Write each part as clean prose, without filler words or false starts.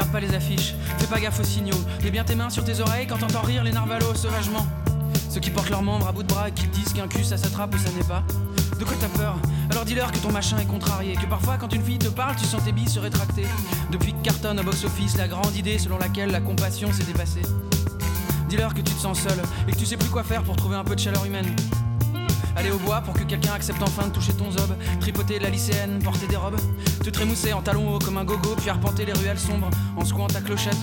regarde pas les affiches, fais pas gaffe aux signaux. Mets bien tes mains sur tes oreilles quand t'entends rire les narvalos sauvagement. Ceux qui portent leurs membres à bout de bras et qui te disent qu'un cul ça s'attrape ou ça n'est pas. De quoi t'as peur? Alors dis-leur que ton machin est contrarié, que parfois quand une fille te parle tu sens tes billes se rétracter. Depuis que cartonne au box-office la grande idée selon laquelle la compassion s'est dépassée. Dis-leur que tu te sens seul et que tu sais plus quoi faire pour trouver un peu de chaleur humaine. Aller au bois pour que quelqu'un accepte enfin de toucher ton zob, tripoter la lycéenne, porter des robes, te trémousser en talons hauts comme un gogo, puis arpenter les ruelles sombres en secouant ta clochette.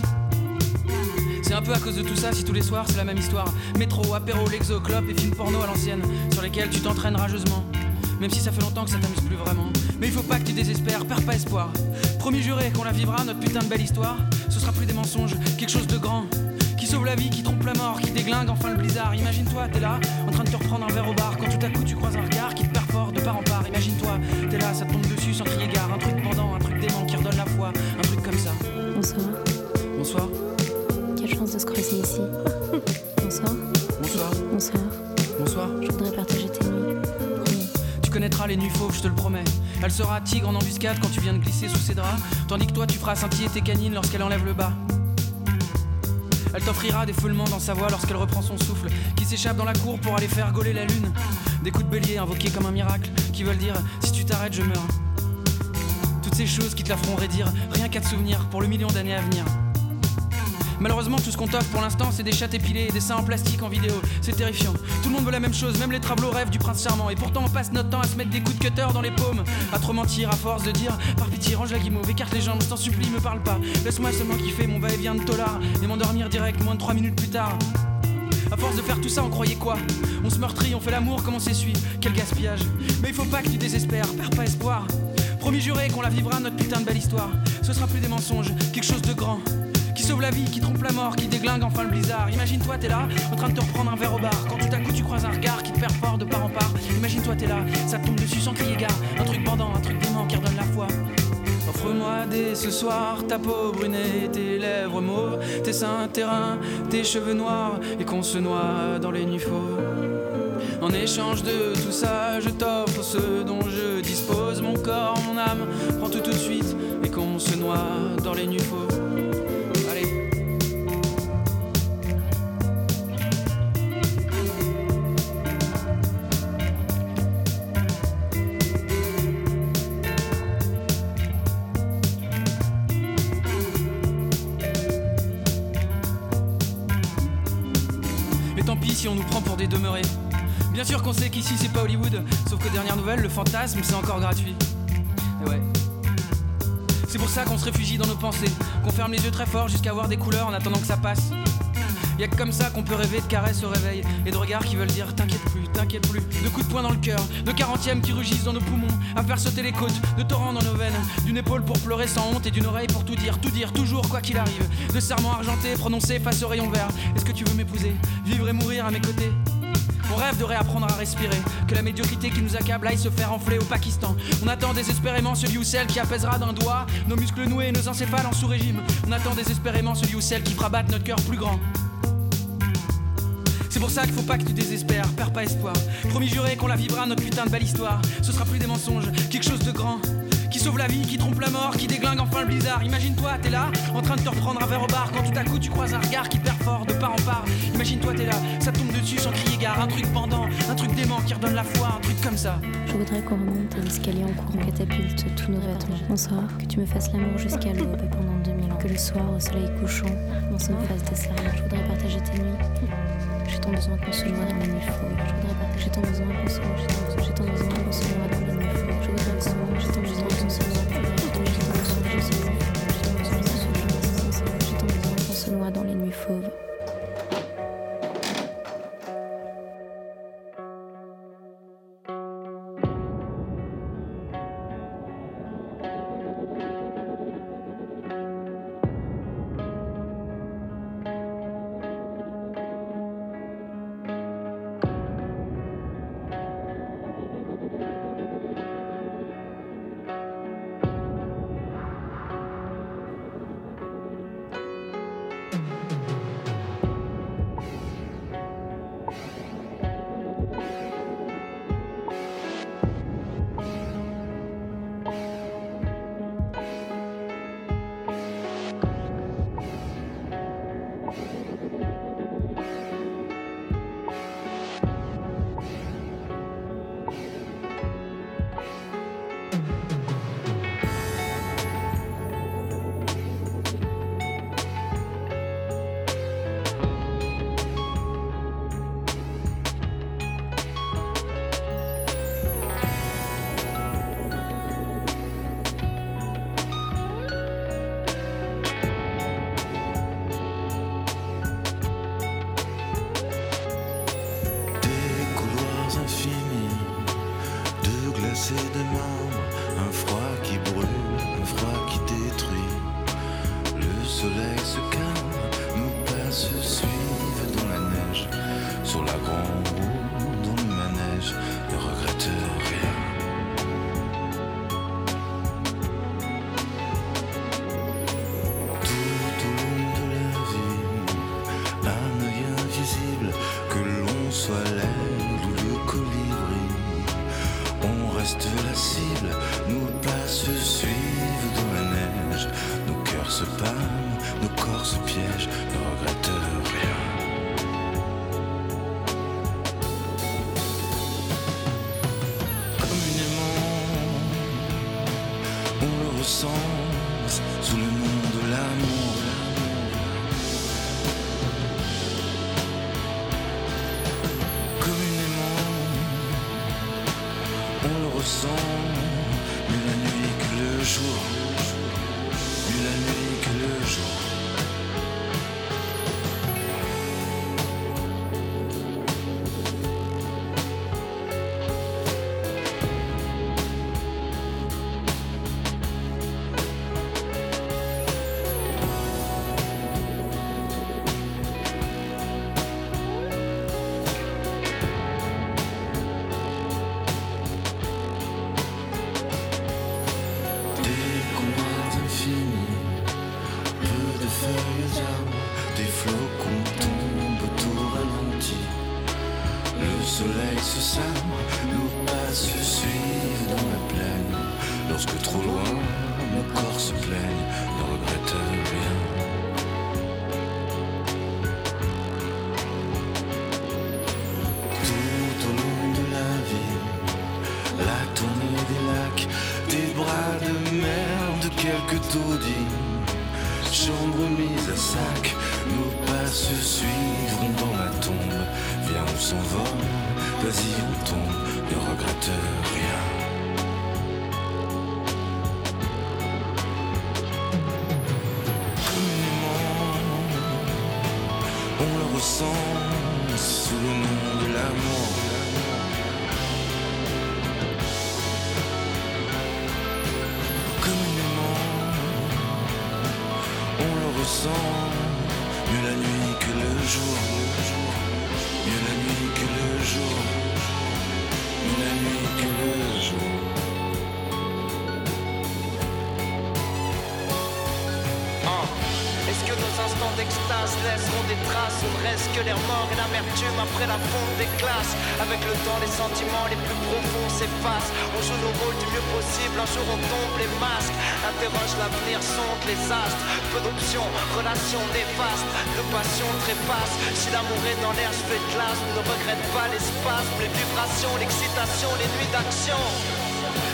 C'est un peu à cause de tout ça si tous les soirs c'est la même histoire. Métro, apéro, lexo, clope et films porno à l'ancienne, sur lesquels tu t'entraînes rageusement, même si ça fait longtemps que ça t'amuse plus vraiment. Mais il faut pas que tu désespères, perds pas espoir. Promis juré qu'on la vivra, notre putain de belle histoire. Ce sera plus des mensonges, quelque chose de grand, qui sauve la vie, qui trompe la mort, qui déglingue enfin le blizzard. Imagine-toi, t'es là, en train de te reprendre un verre au bar, quand tout à coup tu croises un regard qui te perfore de part en part. Imagine-toi, t'es là, ça te tombe dessus sans crier gare. Un truc pendant, un truc dément qui redonne la foi, un truc comme ça. Bonsoir. Bonsoir. Quelle chance de se croiser ici. Bonsoir. Bonsoir. Bonsoir. Bonsoir. Je voudrais partager tes nuits. Promis. Tu connaîtras les nuits fauves, je te le promets. Elle sera tigre en embuscade quand tu viens de glisser sous ses draps, tandis que toi tu feras scintiller tes canines lorsqu'elle enlève le bas. Elle t'offrira des feulements dans sa voix lorsqu'elle reprend son souffle, qui s'échappe dans la cour pour aller faire gauler la lune. Des coups de bélier invoqués comme un miracle, qui veulent dire « si tu t'arrêtes, je meurs ». Toutes ces choses qui te la feront raidir, rien qu'à te souvenir pour le million d'années à venir. Malheureusement, tout ce qu'on t'offre pour l'instant, c'est des chattes épilées et des seins en plastique en vidéo. C'est terrifiant. Tout le monde veut la même chose, même les tableaux rêvent du prince charmant. Et pourtant, on passe notre temps à se mettre des coups de cutter dans les paumes, à trop mentir, à force de dire par pitié, range la guimauve, écarte les jambes, je t'en supplie, me parle pas. Laisse-moi seulement kiffer mon va-et-vient de tolard et m'endormir direct moins de 3 minutes plus tard. À force de faire tout ça, on croyait quoi? On se meurtrit, on fait l'amour comme on s'essuie. Quel gaspillage. Mais il faut pas que tu désespères, perds pas espoir. Promis juré qu'on la vivra, notre putain de belle histoire. Ce sera plus des mensonges, quelque chose de grand, qui sauve la vie, qui trompe la mort, qui déglingue enfin le blizzard. Imagine-toi, t'es là, en train de te reprendre un verre au bar, quand tout à coup tu croises un regard qui te perfore de part en part. Imagine-toi, t'es là, ça te tombe dessus sans crier gare. Un truc pendant, un truc dément qui redonne la foi. Offre-moi dès ce soir ta peau brunée, tes lèvres mauves, tes seins, tes reins, tes cheveux noirs, et qu'on se noie dans les nuits fauves. En échange de tout ça, je t'offre ce dont je dispose, mon corps, mon âme, prends tout tout de suite, et qu'on se noie dans les nuits fauves. Si on nous prend pour des demeurés. Bien sûr qu'on sait qu'ici c'est pas Hollywood, sauf que dernière nouvelle, le fantasme c'est encore gratuit. Et ouais. C'est pour ça qu'on se réfugie dans nos pensées, qu'on ferme les yeux très fort jusqu'à voir des couleurs en attendant que ça passe. Y'a que comme ça qu'on peut rêver de caresses au réveil et de regards qui veulent dire t'inquiète plus, de coups de poing dans le cœur, de 40e qui rugissent dans nos poumons, à faire sauter les côtes, de torrents dans nos veines, d'une épaule pour pleurer sans honte et d'une oreille pour tout dire, toujours quoi qu'il arrive, de serments argentés prononcés face au rayon vert. Est-ce que tu veux m'épouser, vivre et mourir à mes côtés? On rêve de réapprendre à respirer, que la médiocrité qui nous accable aille se faire enfler au Pakistan. On attend désespérément celui ou celle qui apaisera d'un doigt nos muscles noués et nos encéphales en sous-régime. On attend désespérément celui ou celle qui fera battre notre cœur plus grand. C'est pour ça qu'il faut pas que tu désespères, perds pas espoir. Promis juré qu'on la vivra, notre putain de belle histoire. Ce sera plus des mensonges, quelque chose de grand, qui sauve la vie, qui trompe la mort, qui déglingue enfin le blizzard. Imagine-toi, t'es là, en train de te reprendre un verre au bar, quand tout à coup tu croises un regard qui te perfore de part en part. Imagine-toi, t'es là, ça tombe dessus sans crier gare. Un truc pendant, un truc dément qui redonne la foi, un truc comme ça. Je voudrais qu'on remonte à l'escalier en courant catapulte tous nos vêtements. Bonsoir, que tu me fasses l'amour jusqu'à l'aube pendant 2000 ans. Que le soir, au soleil couchant, on se fasse des serments. Je voudrais partager tes nuits. J'ai tant besoin qu'on se noie dans la nuit fauve. Je voudrais partager. J'ai tant besoin qu'on se noie. J'ai tant besoin qu'on se noie dans la nuit fauve. Je voudrais le soir. J'ai tant besoin qu'on se noie. J'ai tant besoin qu'on se noie dans les nuits fauves. glacé de marbre, un froid qui brûle, un froid qui détruit. Le soleil se calme, nos pas se suivent dans la neige, sur la grande roue, dans le manège, ne regrette rien. La cible, nos pas se suivent dans la neige, nos cœurs se pâment, nos corps se piègent, ne regrette rien. Comme une aimant, on le ressent sous le nom de l'amour. Sans mieux la nuit que le jour, mieux la nuit que le jour. Que l'air mort et l'amertume après la fonte des classes. Avec le temps les sentiments les plus profonds s'effacent. On joue nos rôles du mieux possible, un jour on tombe les masques. Interroge l'avenir, sonde les astres. Peu d'options, relations néfastes, de passion trépasse. Si l'amour est dans l'air, je fais classe. Ne regrette pas l'espace, les vibrations, l'excitation, les nuits d'action.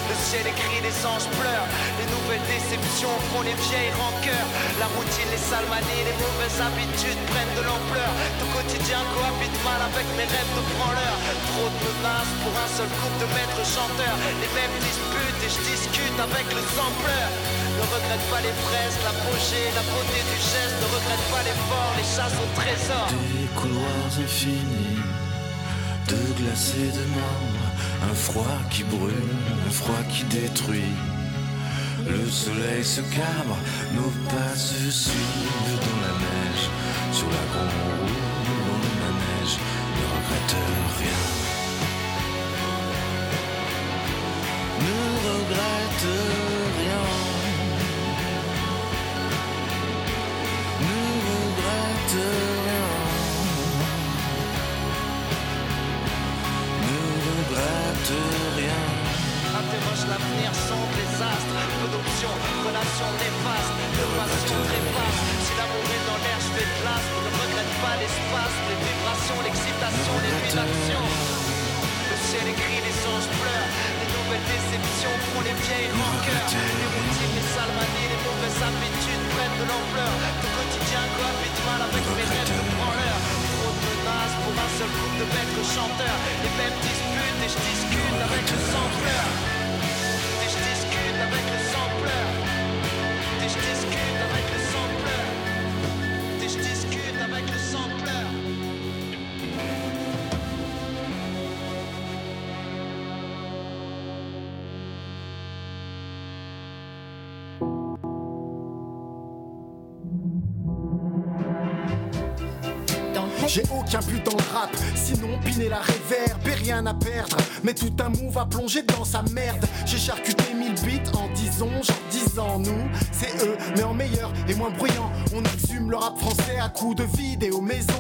Le ciel écrit, les anges pleurent. Les nouvelles déceptions font les vieilles rancœurs. La routine, les salmanies, les mauvaises habitudes prennent de l'ampleur. Tout quotidien cohabite mal avec mes rêves de branleur. Trop de menaces pour un seul groupe de maîtres chanteurs. Les mêmes disputes et je discute avec le sampleur. Ne regrette pas les fraises, l'apogée, la beauté du geste. Ne regrette pas l'effort, les chasses au trésor. Des couloirs infinis, de glace et de marbre. Un froid qui brûle, un froid qui détruit. Le soleil se cabre, nos pas se suivent dans la neige. Sur la grande roue, dans le manège, ne regrette rien. Ne regrette rien. Ne regrette rien. Ne regrette rien. Interroge l'avenir sans désastre. Peu d'options, relations néfastes. De passion trépasse. Si l'amour est dans l'air, je fais classe. Ne regrette pas l'espace, les vibrations, l'excitation, les nuits d'action. Le ciel écrit, les anges pleurent. Les nouvelles déceptions font les vieilles rancœurs. Les routines, les salmanies, les mauvaises habitudes prennent de l'ampleur. Ton quotidien cohabite mal avec mes rêves de branleur. Trop de menaces pour un seul groupe de maîtres chanteurs. Les mêmes disputes. Et je discute avec le sampleur. Et je discute avec le sampleur. Et je discute avec le sampleur. Et je discute avec le sampleur. J'ai aucun but dans le rap, sinon piner la réverbe et rien à perdre. Mais tout un move à plonger dans sa merde. J'ai charcuté 1000 beats en 10 ans, genre 10 ans. Nous, c'est eux, mais en meilleur et moins bruyant. On exhume le rap français à coups de vidéo maison.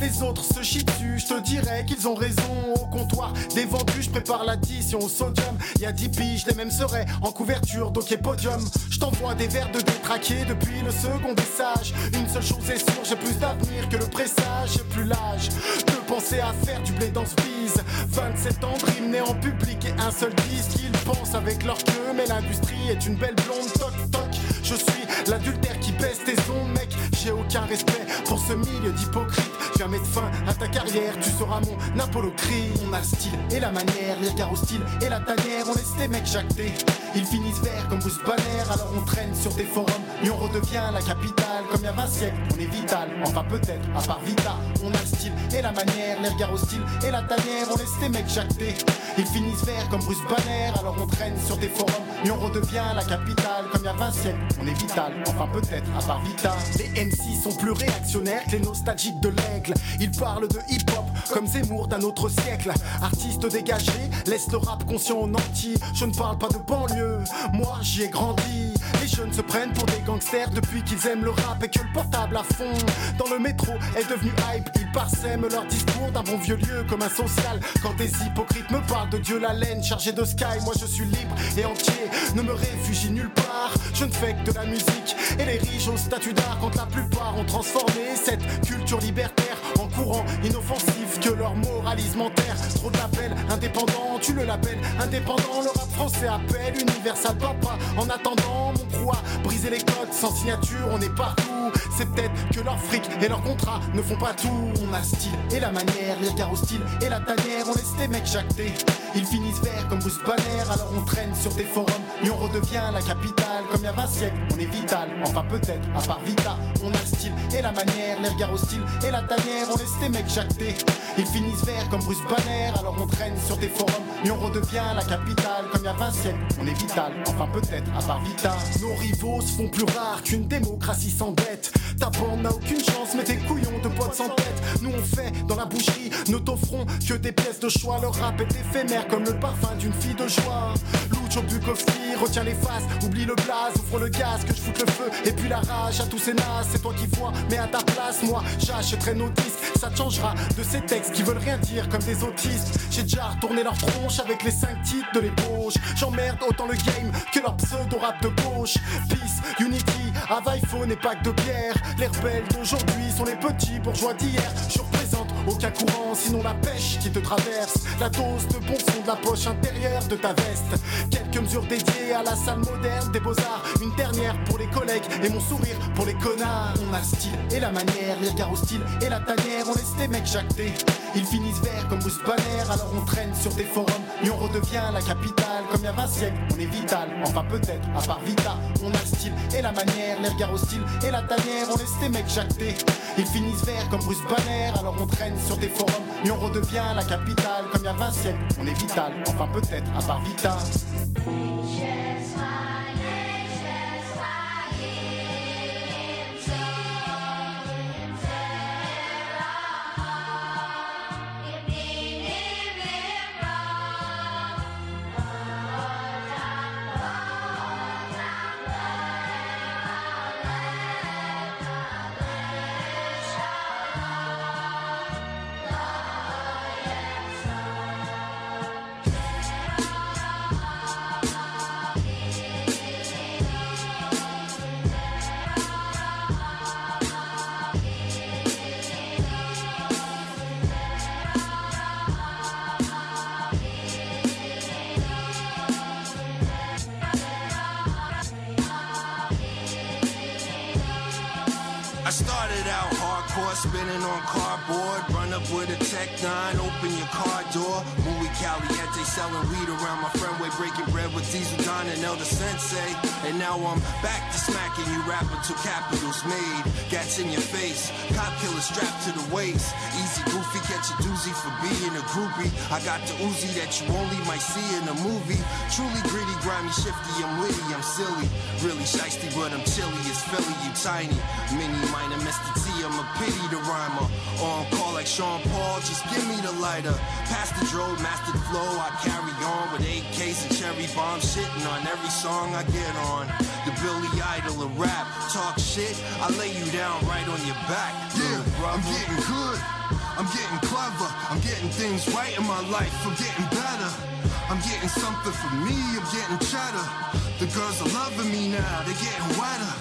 Les autres se chient dessus, je te dirais qu'ils ont raison. Au comptoir des vendus, je prépare l'addition au sodium. Y'a 10 piges, les mêmes seraient en couverture d'Ok Podium. Je t'envoie des vers de détraqués depuis le second des sages. Une seule chose est sûre, j'ai plus d'avenir que le pressage. J'ai plus l'âge de penser à faire du blé dans ce bise. 27 ans, rime né en public et un seul disque. Ils pensent avec leur queue, mais l'industrie est une belle blonde. Toc toc, je suis l'adultère qui baisse tes ondes, mec. J'ai aucun respect pour ce milieu d'hypocrite. Tu vas mettre fin à ta carrière, tu seras mon apollocrite. On a le style et la manière, les gars au style et la tanière. On laisse les mecs jacter, ils finissent verts comme Bruce Banner. Alors on traîne sur des forums, et on redevient la capitale. Comme il y a 20 siècles, on est vital, enfin peut-être, à part Vita. On a le style et la manière, les gars au style et la tanière. On laisse les mecs jacter, ils finissent verts comme Bruce Banner. Alors on traîne sur des forums, et on redevient la capitale. Comme il y a 20 siècles, on est vital, enfin peut-être, à part Vita. Les MC sont plus réactionnaires que les nostalgiques de l'aigle. Ils parlent de hip-hop comme Zemmour d'un autre siècle. Artistes dégagés, laisse le rap conscient au nantis. Je ne parle pas de banlieue, moi j'y ai grandi. Les jeunes se prennent pour des gangsters depuis qu'ils aiment le rap et que le portable à fond dans le métro est devenu hype. Ils parsèment leur discours d'un bon vieux lieu comme un social. Quand des hypocrites me parlent de Dieu la laine chargée de sky, moi je suis libre et entier, ne me réfugie nulle part. Je ne fais que de la musique et les riches ont le statut d'art. Quand la plupart ont transformé cette culture libertaire en courant inoffensif que leur moralisme enterre. Trop d'appels indépendants, tu le label indépendant. Le rap français appelle Universal Papa. En attendant, mon croix, briser les codes sans signature, on est partout. C'est peut-être que leur fric et leur contrat ne font pas tout. On a style et la manière, les gars au style et la tanière. On laisse les mecs jacter, ils finissent verts comme Bruce Banner. Alors on traîne sur des forums et on redevient la capitale. Comme il y a 20 siècles, on est vital, enfin peut-être, à part Vita. On a le style et la manière, les regards hostiles et la tanière. On laisse les mecs jacter, ils finissent verts comme Bruce Banner. Alors on traîne sur des forums et on redevient la capitale. Comme il y a 20 siècles, on est vital, enfin peut-être, à part Vita. Nos rivaux se font plus rares qu'une démocratie sans dette. Ta bande n'a aucune chance, mais tes couillons de potes sans tête. Nous on fait dans la boucherie, ne t'offrons que des pièces de choix. Le rap est éphémère comme le parfum d'une fille de joie. Lucho Bukowski, retiens les faces, oublie le blaze, ouvre le gaz, que je foute le feu. Et puis la rage à tous ces nazes, c'est toi qui vois, mais à ta place, moi j'achèterai nos disques. Ça te changera de ces textes qui veulent rien dire comme des autistes. J'ai déjà retourné leur tronche avec les 5 titres de l'ébauche. J'emmerde autant le game que leur pseudo rap de gauche. Peace, Unity, Ava iPhone et pack de bière. Les rebelles d'aujourd'hui sont les petits bourgeois d'hier. Je représente aucun courant, sinon la pêche qui te traverse. La dose de bon son de la poche intérieure de ta veste. Quelques mesures dédiées à la salle moderne des beaux-arts. Une dernière pour les collègues et mon sourire pour les connards. On a le style et la manière, les regards hostiles et la tanière. On laisse les mecs jacter, ils finissent verts comme Bruce Banner. Alors on traîne sur des forums et on redevient la capitale. Comme il y a 20 siècles, on est vital, enfin peut-être, à part Vita. On a le style et la manière, les regards hostiles et la tanière. On laisse les mecs jacter, ils finissent verts comme Bruce Banner. Alors on traîne sur des forums et on redevient la capitale. Comme il y a 20 siècles, on est vital, enfin peut-être, à part Vita. Spinning on cardboard, run up with a Tech 9, open your car door. Muy Caliente, selling weed around my friendway. breaking bread with Diesel Don and Elder Sensei. And now I'm back to smacking you rappers till capital's made. Gats in your face, cop killer strapped to the waist. Easy goofy, catch a doozy for being a groupie. I got the Uzi that you only might see in a movie. Truly gritty, grimy, shifty, I'm witty, I'm silly. Really shiesty, but I'm chilly, it's Philly, you tiny. Mini, minor, Mr. T, I'm a pity to rhymer. On call like Sean Paul, just give me the lighter. Past the drove, master the flow, I carry on with AKs and cherry bombs, shitting on every song I get on. The Billy Idol of rap, talk shit, I lay you down right on your back. Yeah, I'm getting good, I'm getting clever, I'm getting things right in my life, I'm getting better. I'm getting something for me, I'm getting cheddar. The girls are loving me now, they're getting wetter.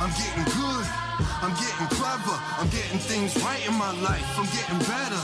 I'm getting good, I'm getting clever, I'm getting things right in my life, I'm getting better.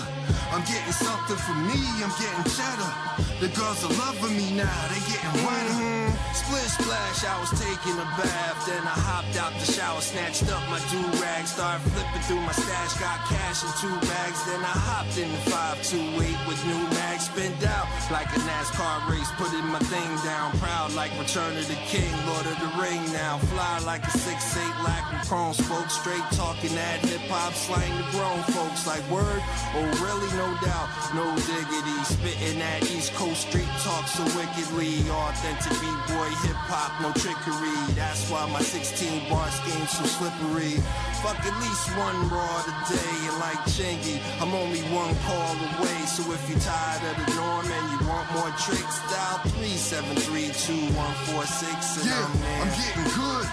I'm getting something for me, I'm getting cheddar. The girls are loving me now, they getting wetter. Split splash, I was taking a bath, then I hopped out the shower, snatched up my do-rag, started flipping through my stash, got cash in 2 bags, then I hopped in the 528 with new mags, spent out like a NASCAR race, putting my thing down, proud like Return of the King, Lord of the Ring now, fly like a 6'8 lacquer chrome spoke, straight talking ad hip-hop slang to grown folks, like word, oh really, no doubt, no diggity, spitting that East Coast street talk so wickedly, authentic B-boy hip-hop, no trickery. That's why my 16-bar scheme's so slippery. Fuck at least 1 raw today, and like Chingy, I'm only 1 call away. So if you're tired of the norm and you want more tricks, dial 373-2146. Yeah, I'm getting good,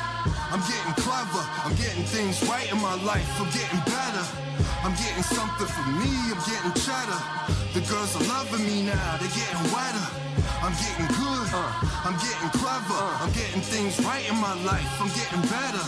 I'm getting clever, I'm getting things right in my life, I'm getting better. I'm getting something for me, I'm getting cheddar. The girls are loving me now, they're getting wetter. I'm getting good, I'm getting clever, I'm getting things right in my life, I'm getting better,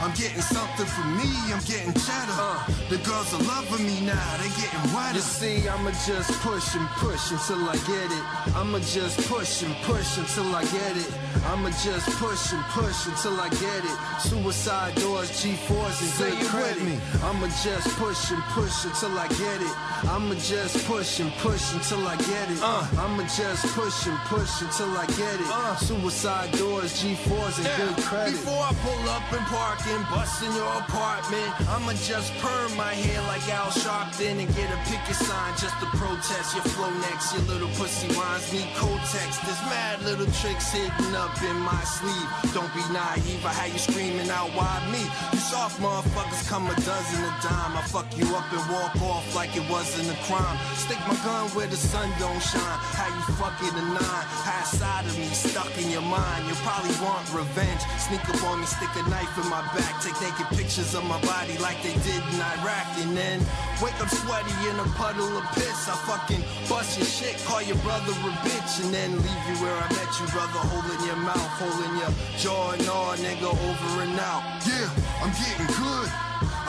I'm getting something for me, I'm getting cheddar, the girls are loving me now, they getting wetter. You see, I'ma just push and push until I get it, I'ma just push and push until I get it, I'ma just push and push until I get it, suicide doors, G4s and say good credit, me. I'ma just push and push until I get it, I'ma just push and push until I get it, I'ma just push and push until I get it. Suicide doors, G4s, and good credit. Before I pull up and park and bust in your apartment, I'ma just perm my hair like Al Sharpton and get a picket sign just to protest your flow next. Your little pussy rhymes need co-text. There's mad little tricks hidden up in my sleeve. Don't be naive, I had you screaming out, why me? You soft motherfuckers come a dozen a dime. I fuck you up and walk off like it wasn't a crime. Stick my gun where the sun don't shine. How you fucking a nine? High side of me, stuck in your mind. You probably want revenge. Sneak up on me, stick a knife in my back. Take naked pictures of my body like they did in Iraq. And then wake up sweaty in a puddle of piss. I fucking bust your shit, call your brother a bitch. And then leave you where I met you, brother. Holding your mouth, holding your jaw and all, nigga, over and out. Yeah, I'm getting good,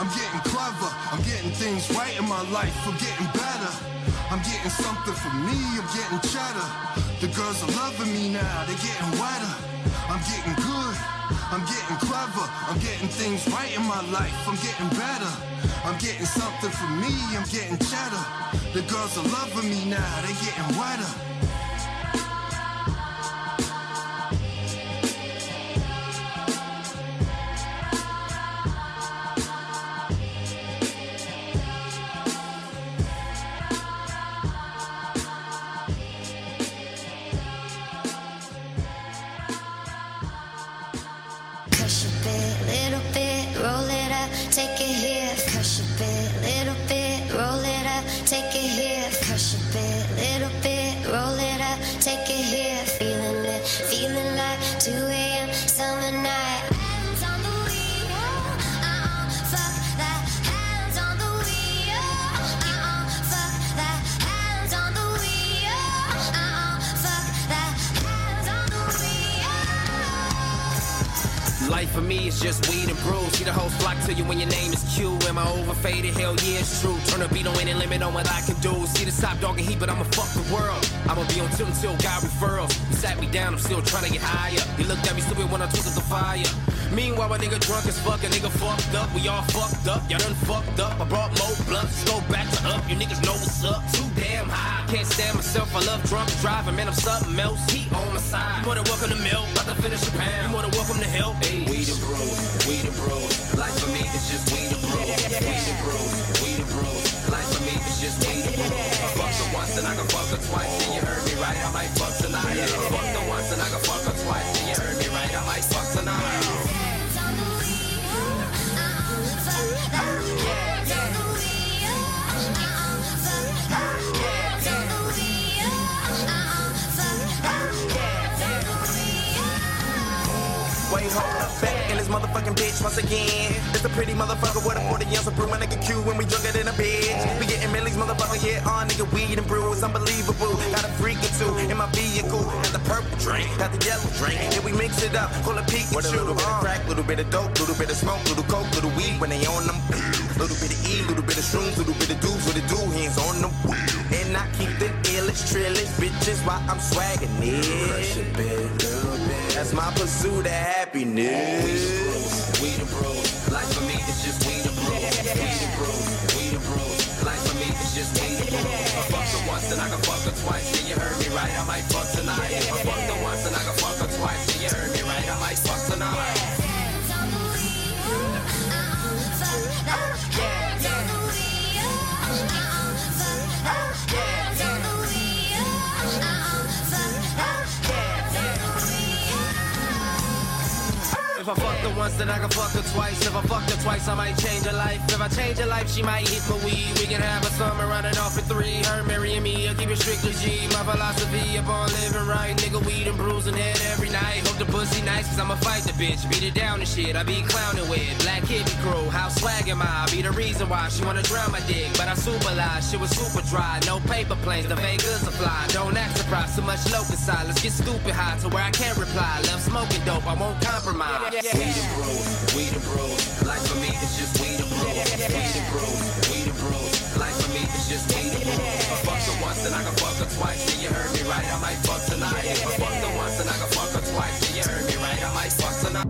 I'm getting clever, I'm getting things right in my life, I'm getting better. I'm getting something for me, I'm getting cheddar. The girls are loving me now, they're getting wetter. I'm getting good, I'm getting clever, I'm getting things right in my life, I'm getting better. I'm getting something for me, I'm getting cheddar. The girls are loving me now, they're getting wetter. For me, it's just weed and brew. See the whole flock to you when your name is Q. Am I overfaded? Hell yeah, it's true. Turn a beat on any limit on what I can do. See the top dog and heat, but I'ma fuck the world. I'ma be on tilt until God referrals. You sat me down, I'm still trying to get higher. You looked at me stupid when I twisted the fire. Meanwhile, my nigga drunk as fuck, a nigga fucked up. We all fucked up, y'all done fucked up. I brought more blunts, go back to up. You niggas know what's up, too damn high. can't stand myself. I love drunk driving, man, I'm something else. Heat on my side. You more than welcome to milk, about to finish a pound. You more than welcome to help. Hey, we the bros, life for me is just we the bros. We the bros, life for me is just we the bros. I fucked her once and I can fuck her twice, and you heard me right, I might fuck tonight. I fucked her once and I can fuck her twice, and you heard me right, I might fuck tonight. Hands on the wheel, Hands on the wheel, Hands on the wheel, Wait, hold up, back in this motherfucking bitch once again. This a pretty motherfucker with a 40 ounce of brew. My nigga Q when we drunker than a bitch. We getting millies, motherfucker, yeah, on nigga weed and brew. It's unbelievable. Got a freak or two in my vehicle. Got the purple drink, got the yellow drink, and we mix it up, call it Pikachu. With a little bit of crack, little bit of dope, little bit of smoke, little coke, little weed when they on them. Little bit of E, little bit of shrooms, little bit of dudes with the do hands on the wheel. And I keep the illest, trillest bitches while I'm swagging it. Fresh a bit, little bit. That's my pursuit of happiness. We the bros, life for me is just we the bros. We the bros, life for me is just we the bros. I fuck her once and I can fuck her twice, and you heard me right, I might fuck tonight. I fuck her once and I can fuck her twice, and you heard me right, I might fuck tonight. Hands on the wheel, hands on the wheel, hands on the wheel, If I fuck her once, then I can fuck her twice. If I fuck her twice, I might change her life. If I change her life, she might hit for weed. We can have a summer, run it off at 3. Her marrying me, I'll keep it strictly G. My philosophy upon living right. Nigga, weed and bruising head every night. Hope the pussy nice, cause I'ma fight the bitch. Beat it down and shit, I be clowning with Black Hippie Crew, how swag am I? Be the reason why she wanna drown my dick. But I super lied, she was super dry. No paper planes, the fake goods are fly. Don't act surprised, too much low inside. Let's get stupid high to where I can't reply. Love smoking dope, I won't compromise. Yeah. We the bros, life for me is just we the bros. We the bros, life for me is just we the bros. If I fuck her once, then I can fuck her twice. And you heard me right, I might fuck tonight. If I fuck her once, then I can fuck her twice. And you heard me right, I might fuck tonight.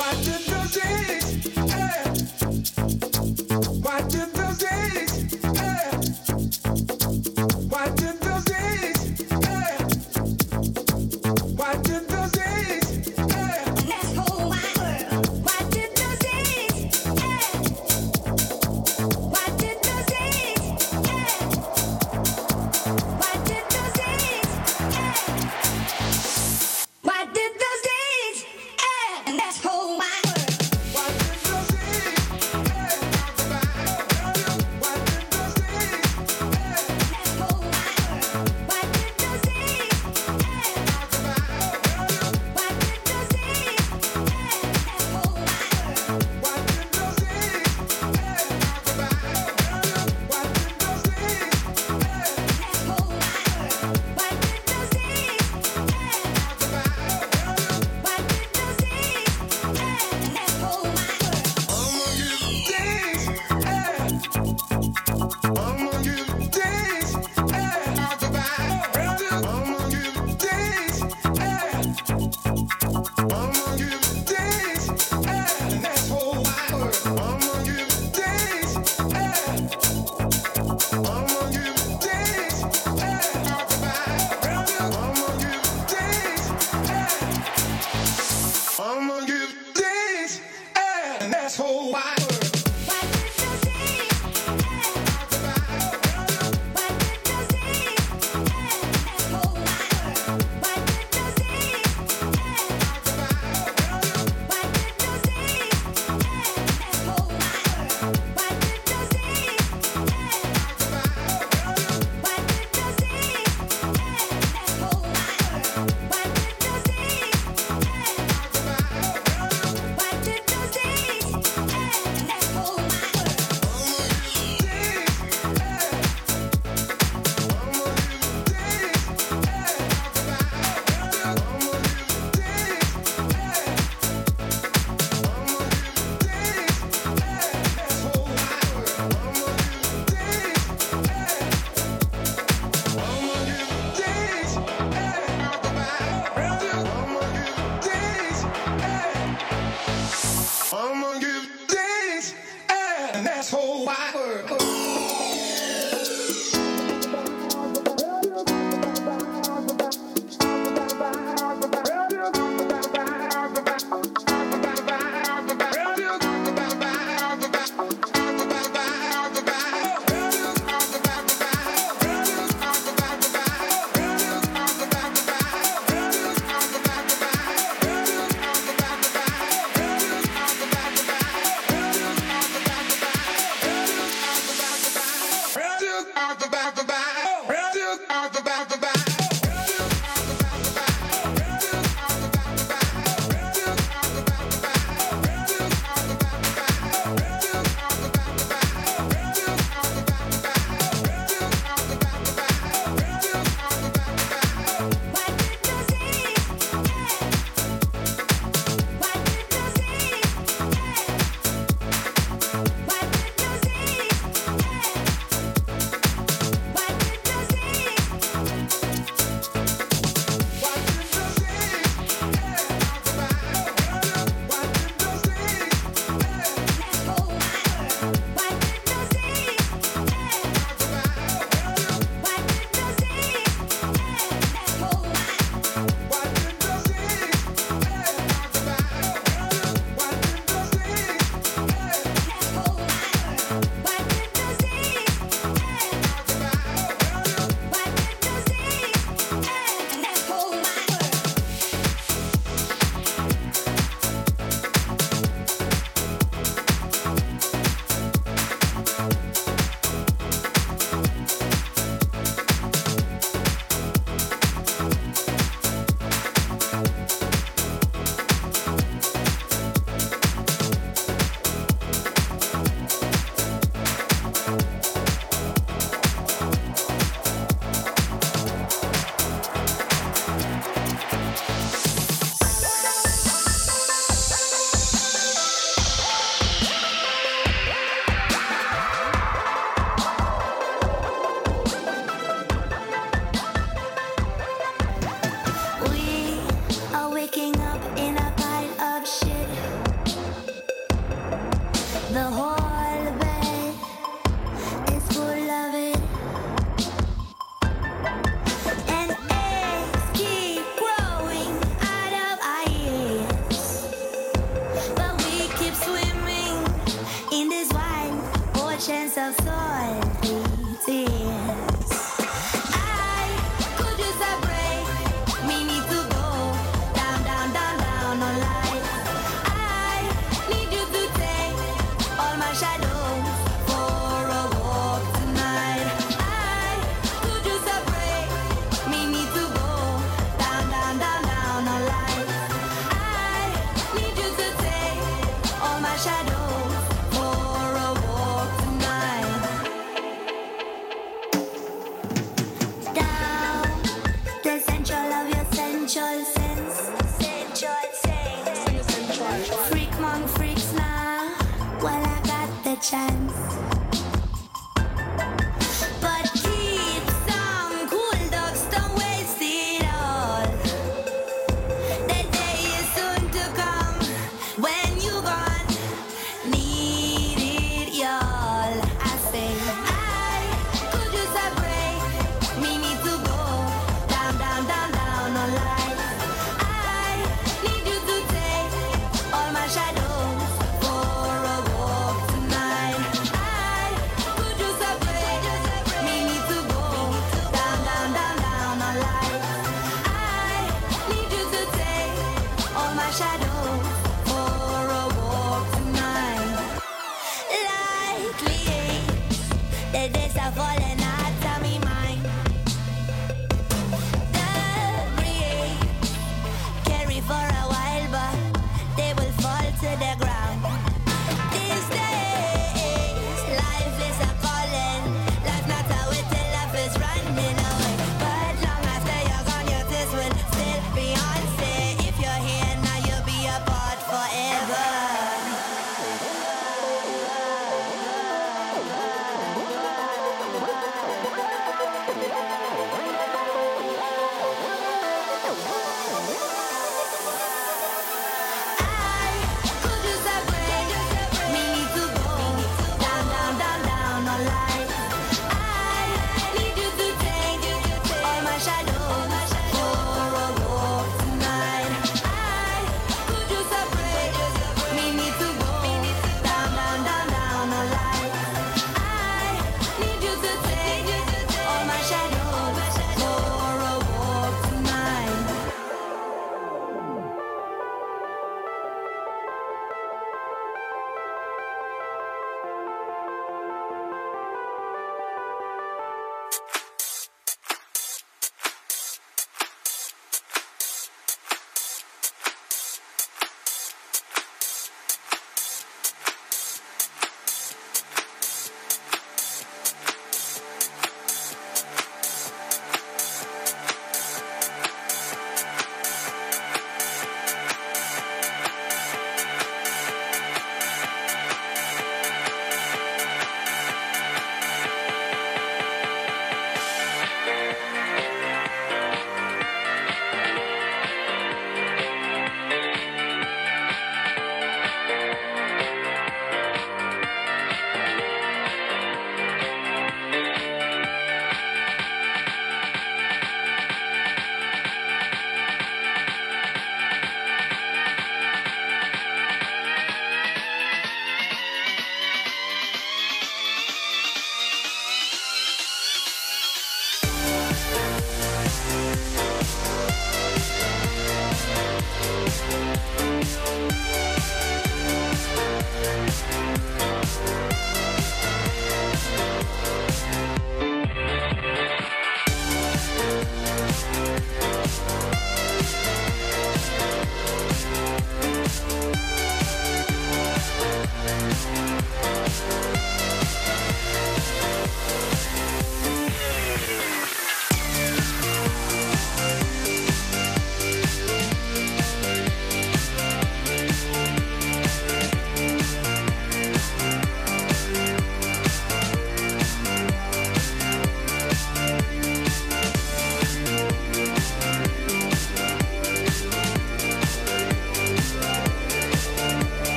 Why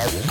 I just can't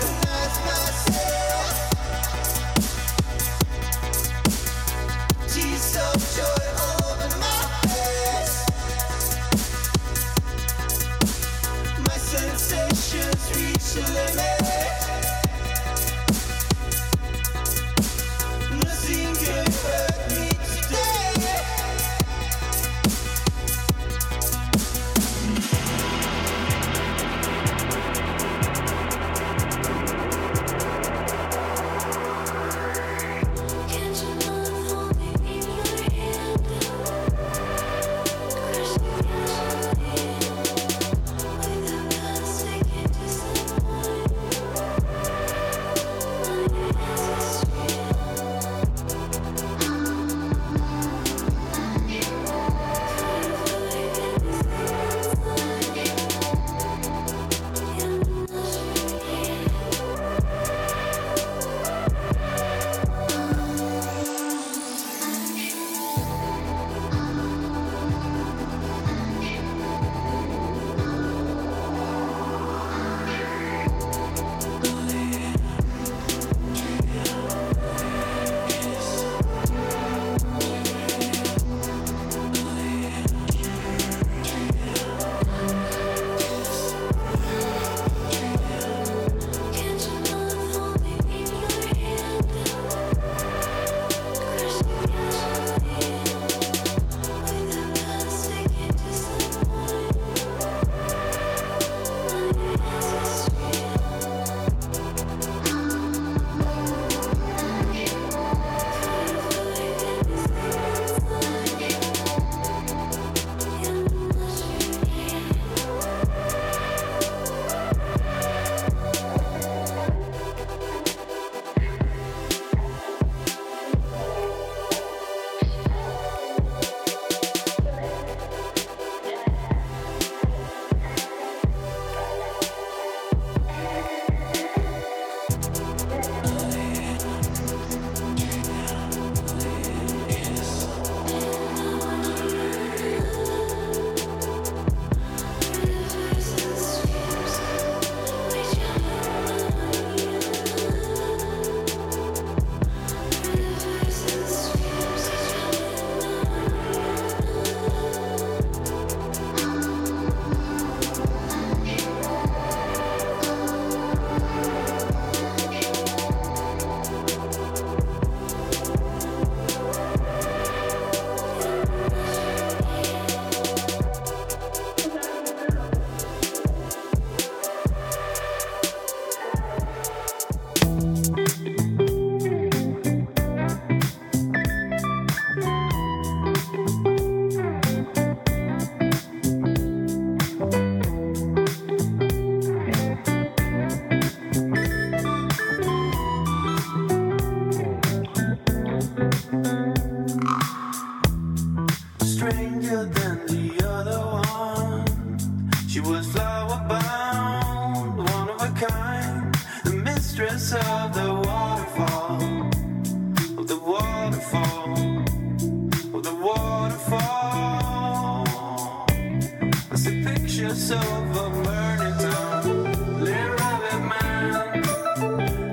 recognize myself. waterfall, oh the waterfall. I see pictures of a burning town. Little rabbit man,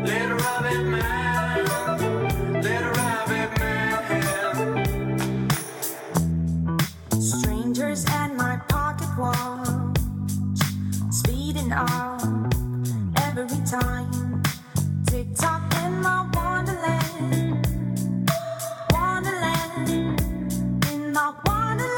little rabbit man, little rabbit man. Strangers and my pocket watch, speeding up every time. Tick tock in my wonderland, wonderland, in my wonderland.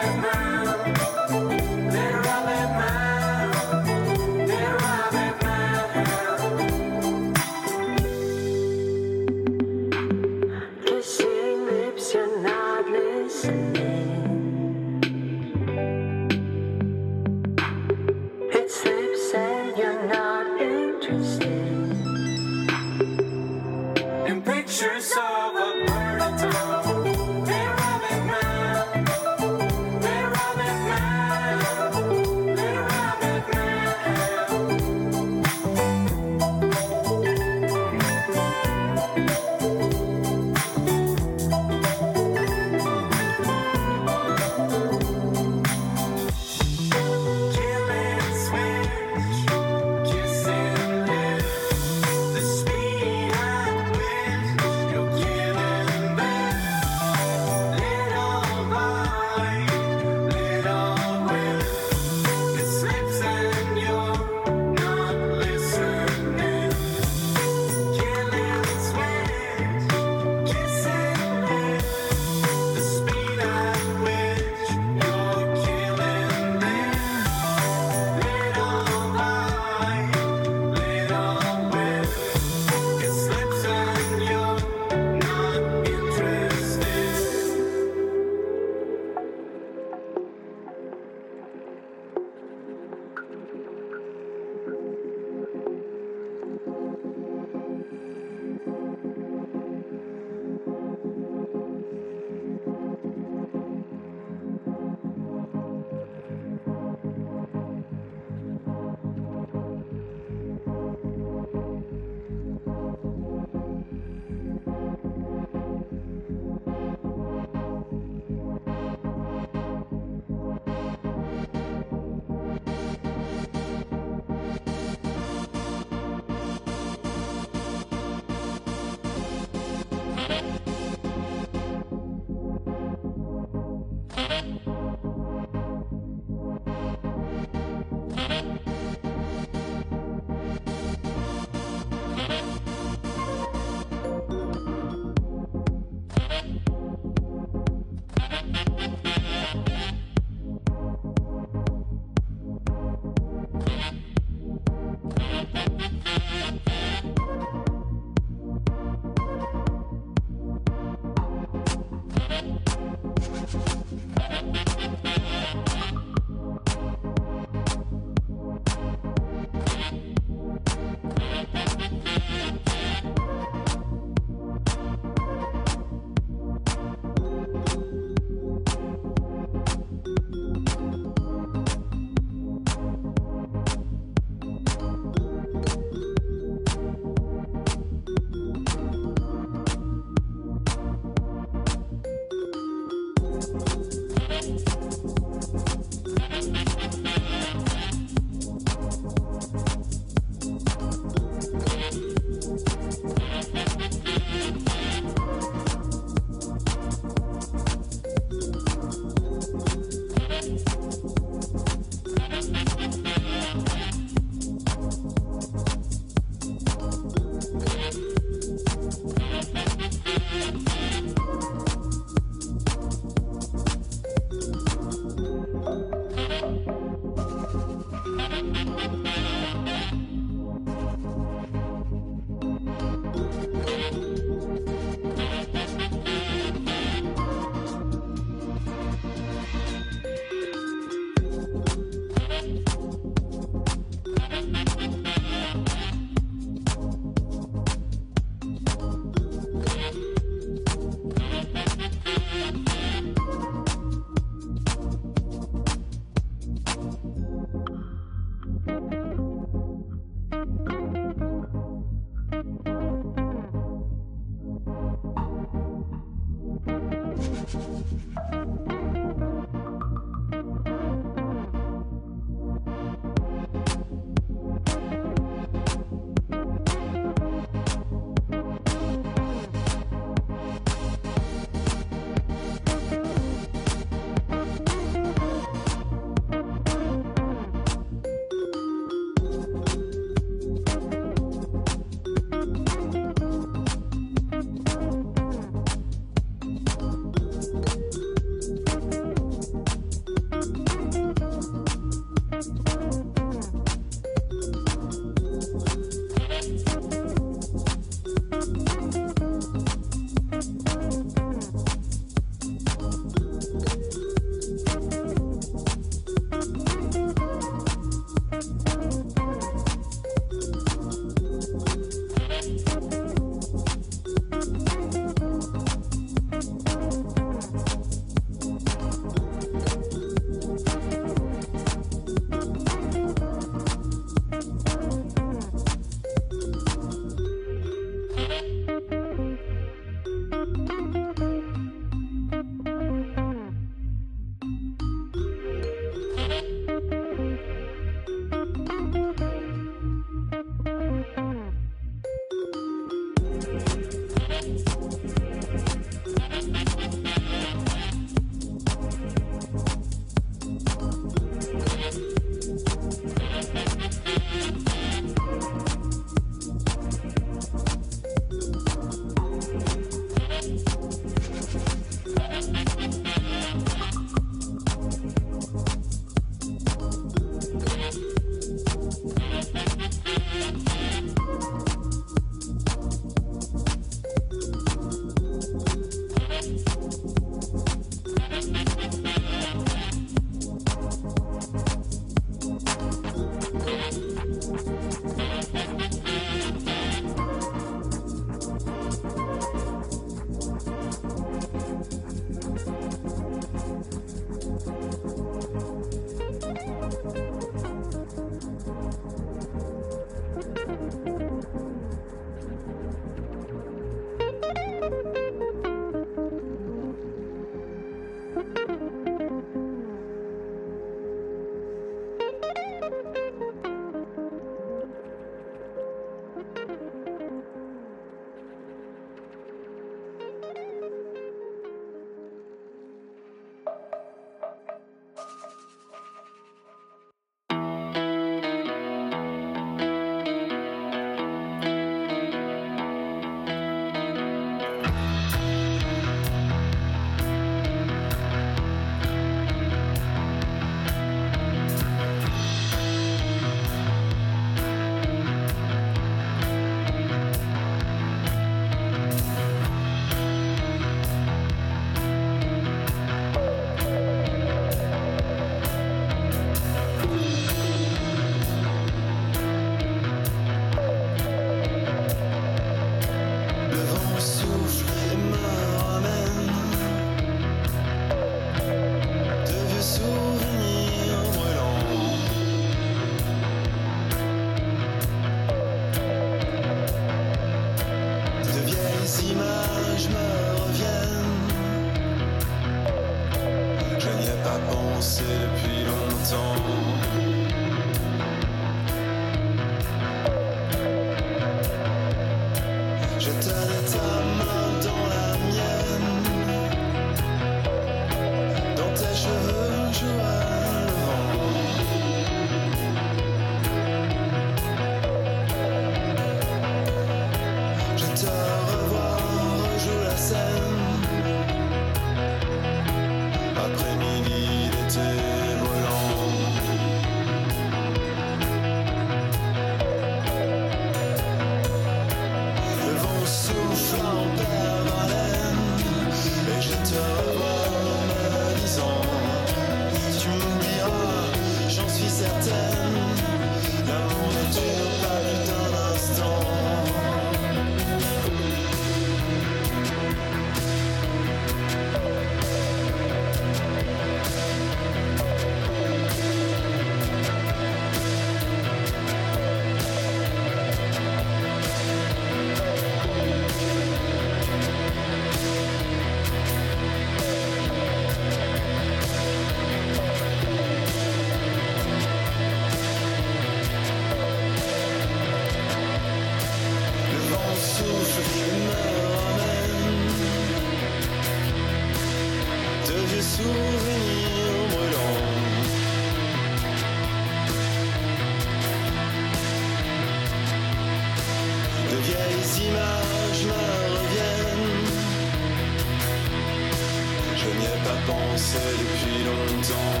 pensais depuis longtemps.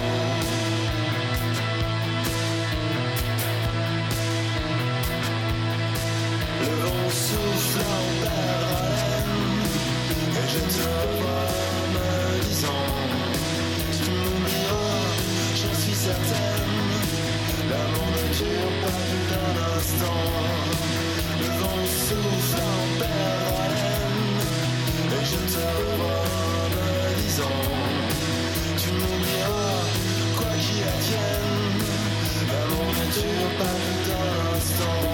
Le vent souffle en perle, et je te vois me disant, tu m'oublieras, j'en suis certaine. L'amour ne dure pas plus d'un instant. Le vent souffle en perle, et je te revois. Tu m'oublieras, quoi qu'il advienne. L'amour ne dure pas plus d'un instant.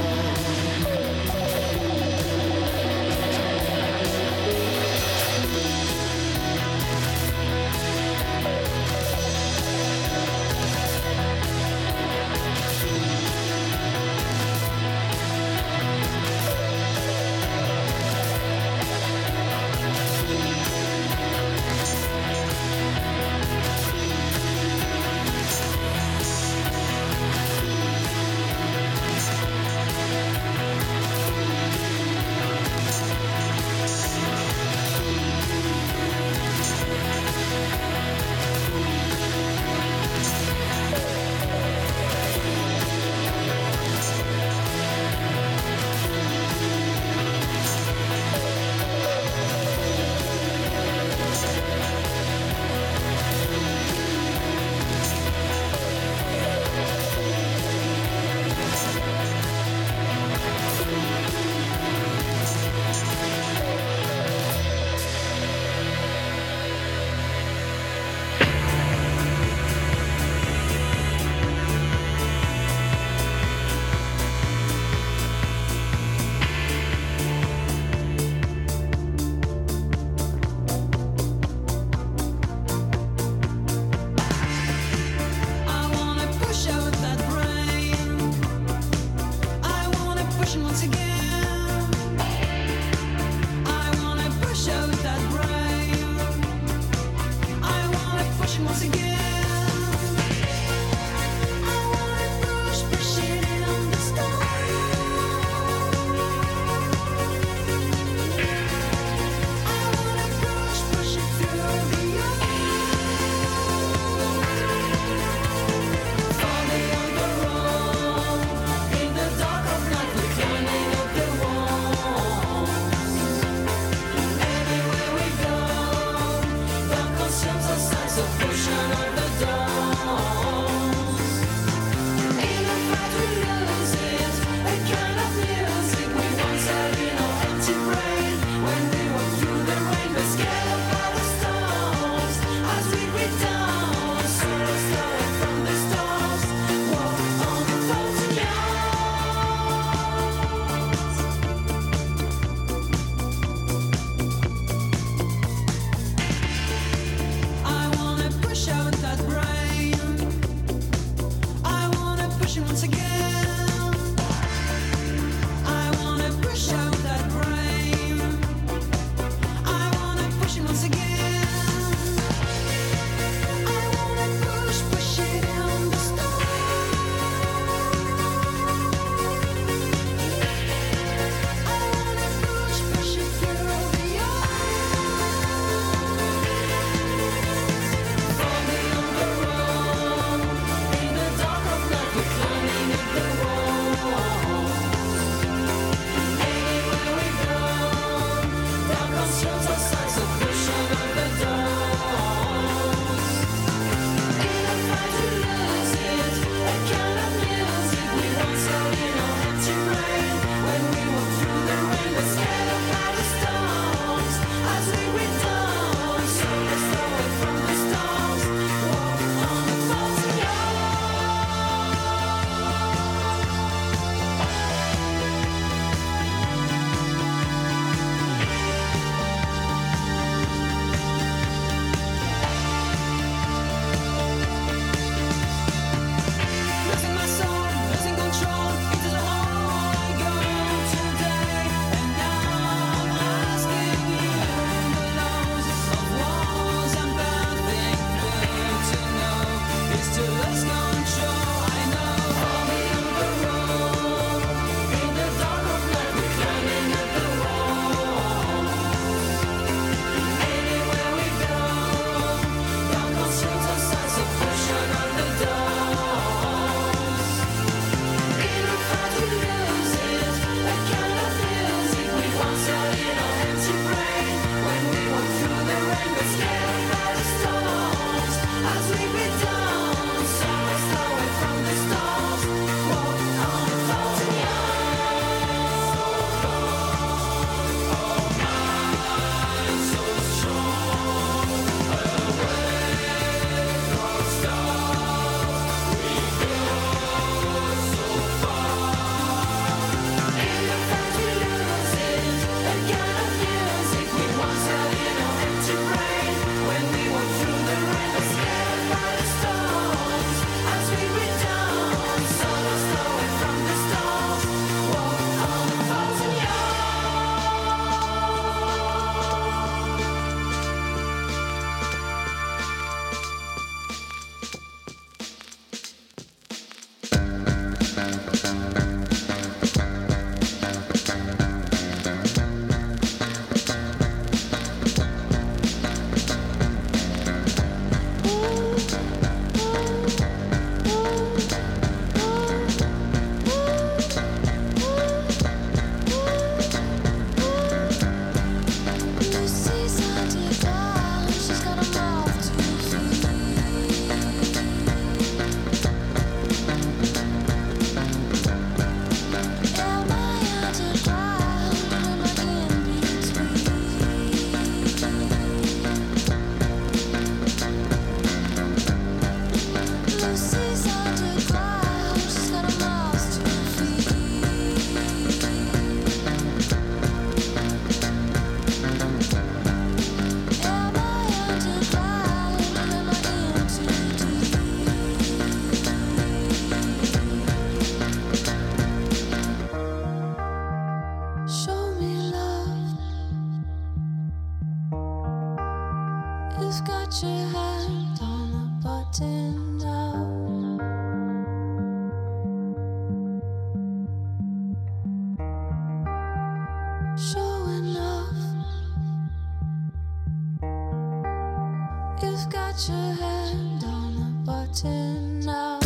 Put your hand on the button now.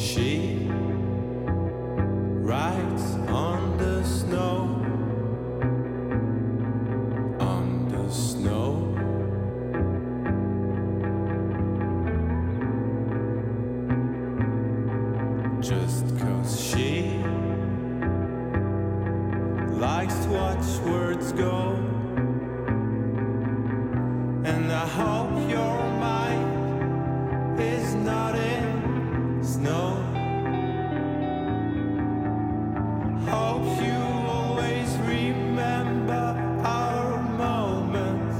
She rides on the snow, on the snow. Just 'cause she likes to watch words go, and I hope your mind is not in snow. Hope you always remember our moments.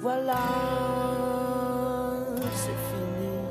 Voilà, c'est fini.